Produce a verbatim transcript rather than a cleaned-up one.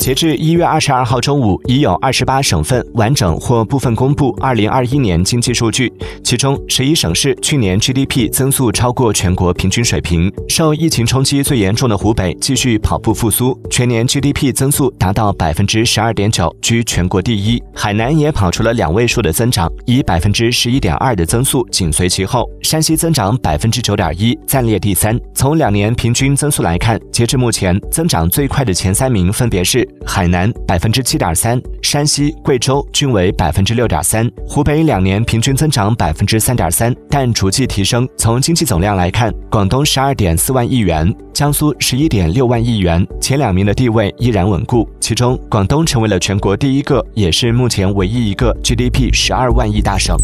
截至一月二十二号中午，已有二十八省份完整或部分公布二零二一年经济数据，其中十一省市去年 G D P 增速超过全国平均水平。受疫情冲击最严重的湖北继续跑步复苏，全年 G D P 增速达到 百分之十二点九， 居全国第一。海南也跑出了两位数的增长，以 百分之十一点二 的增速紧随其后。山西增长 百分之九点一， 暂列第三。从两年平均增速来看，截至目前，增长最快的前三名分别是海南 百分之七点三， 山西、贵州均为 百分之六点三， 湖北两年平均增长 百分之三点三， 但逐季提升。从经济总量来看，广东 十二点四万亿元，江苏 十一点六万亿元，前两名的地位依然稳固，其中广东成为了全国第一个，也是目前唯一一个 G D P 十二万亿大省。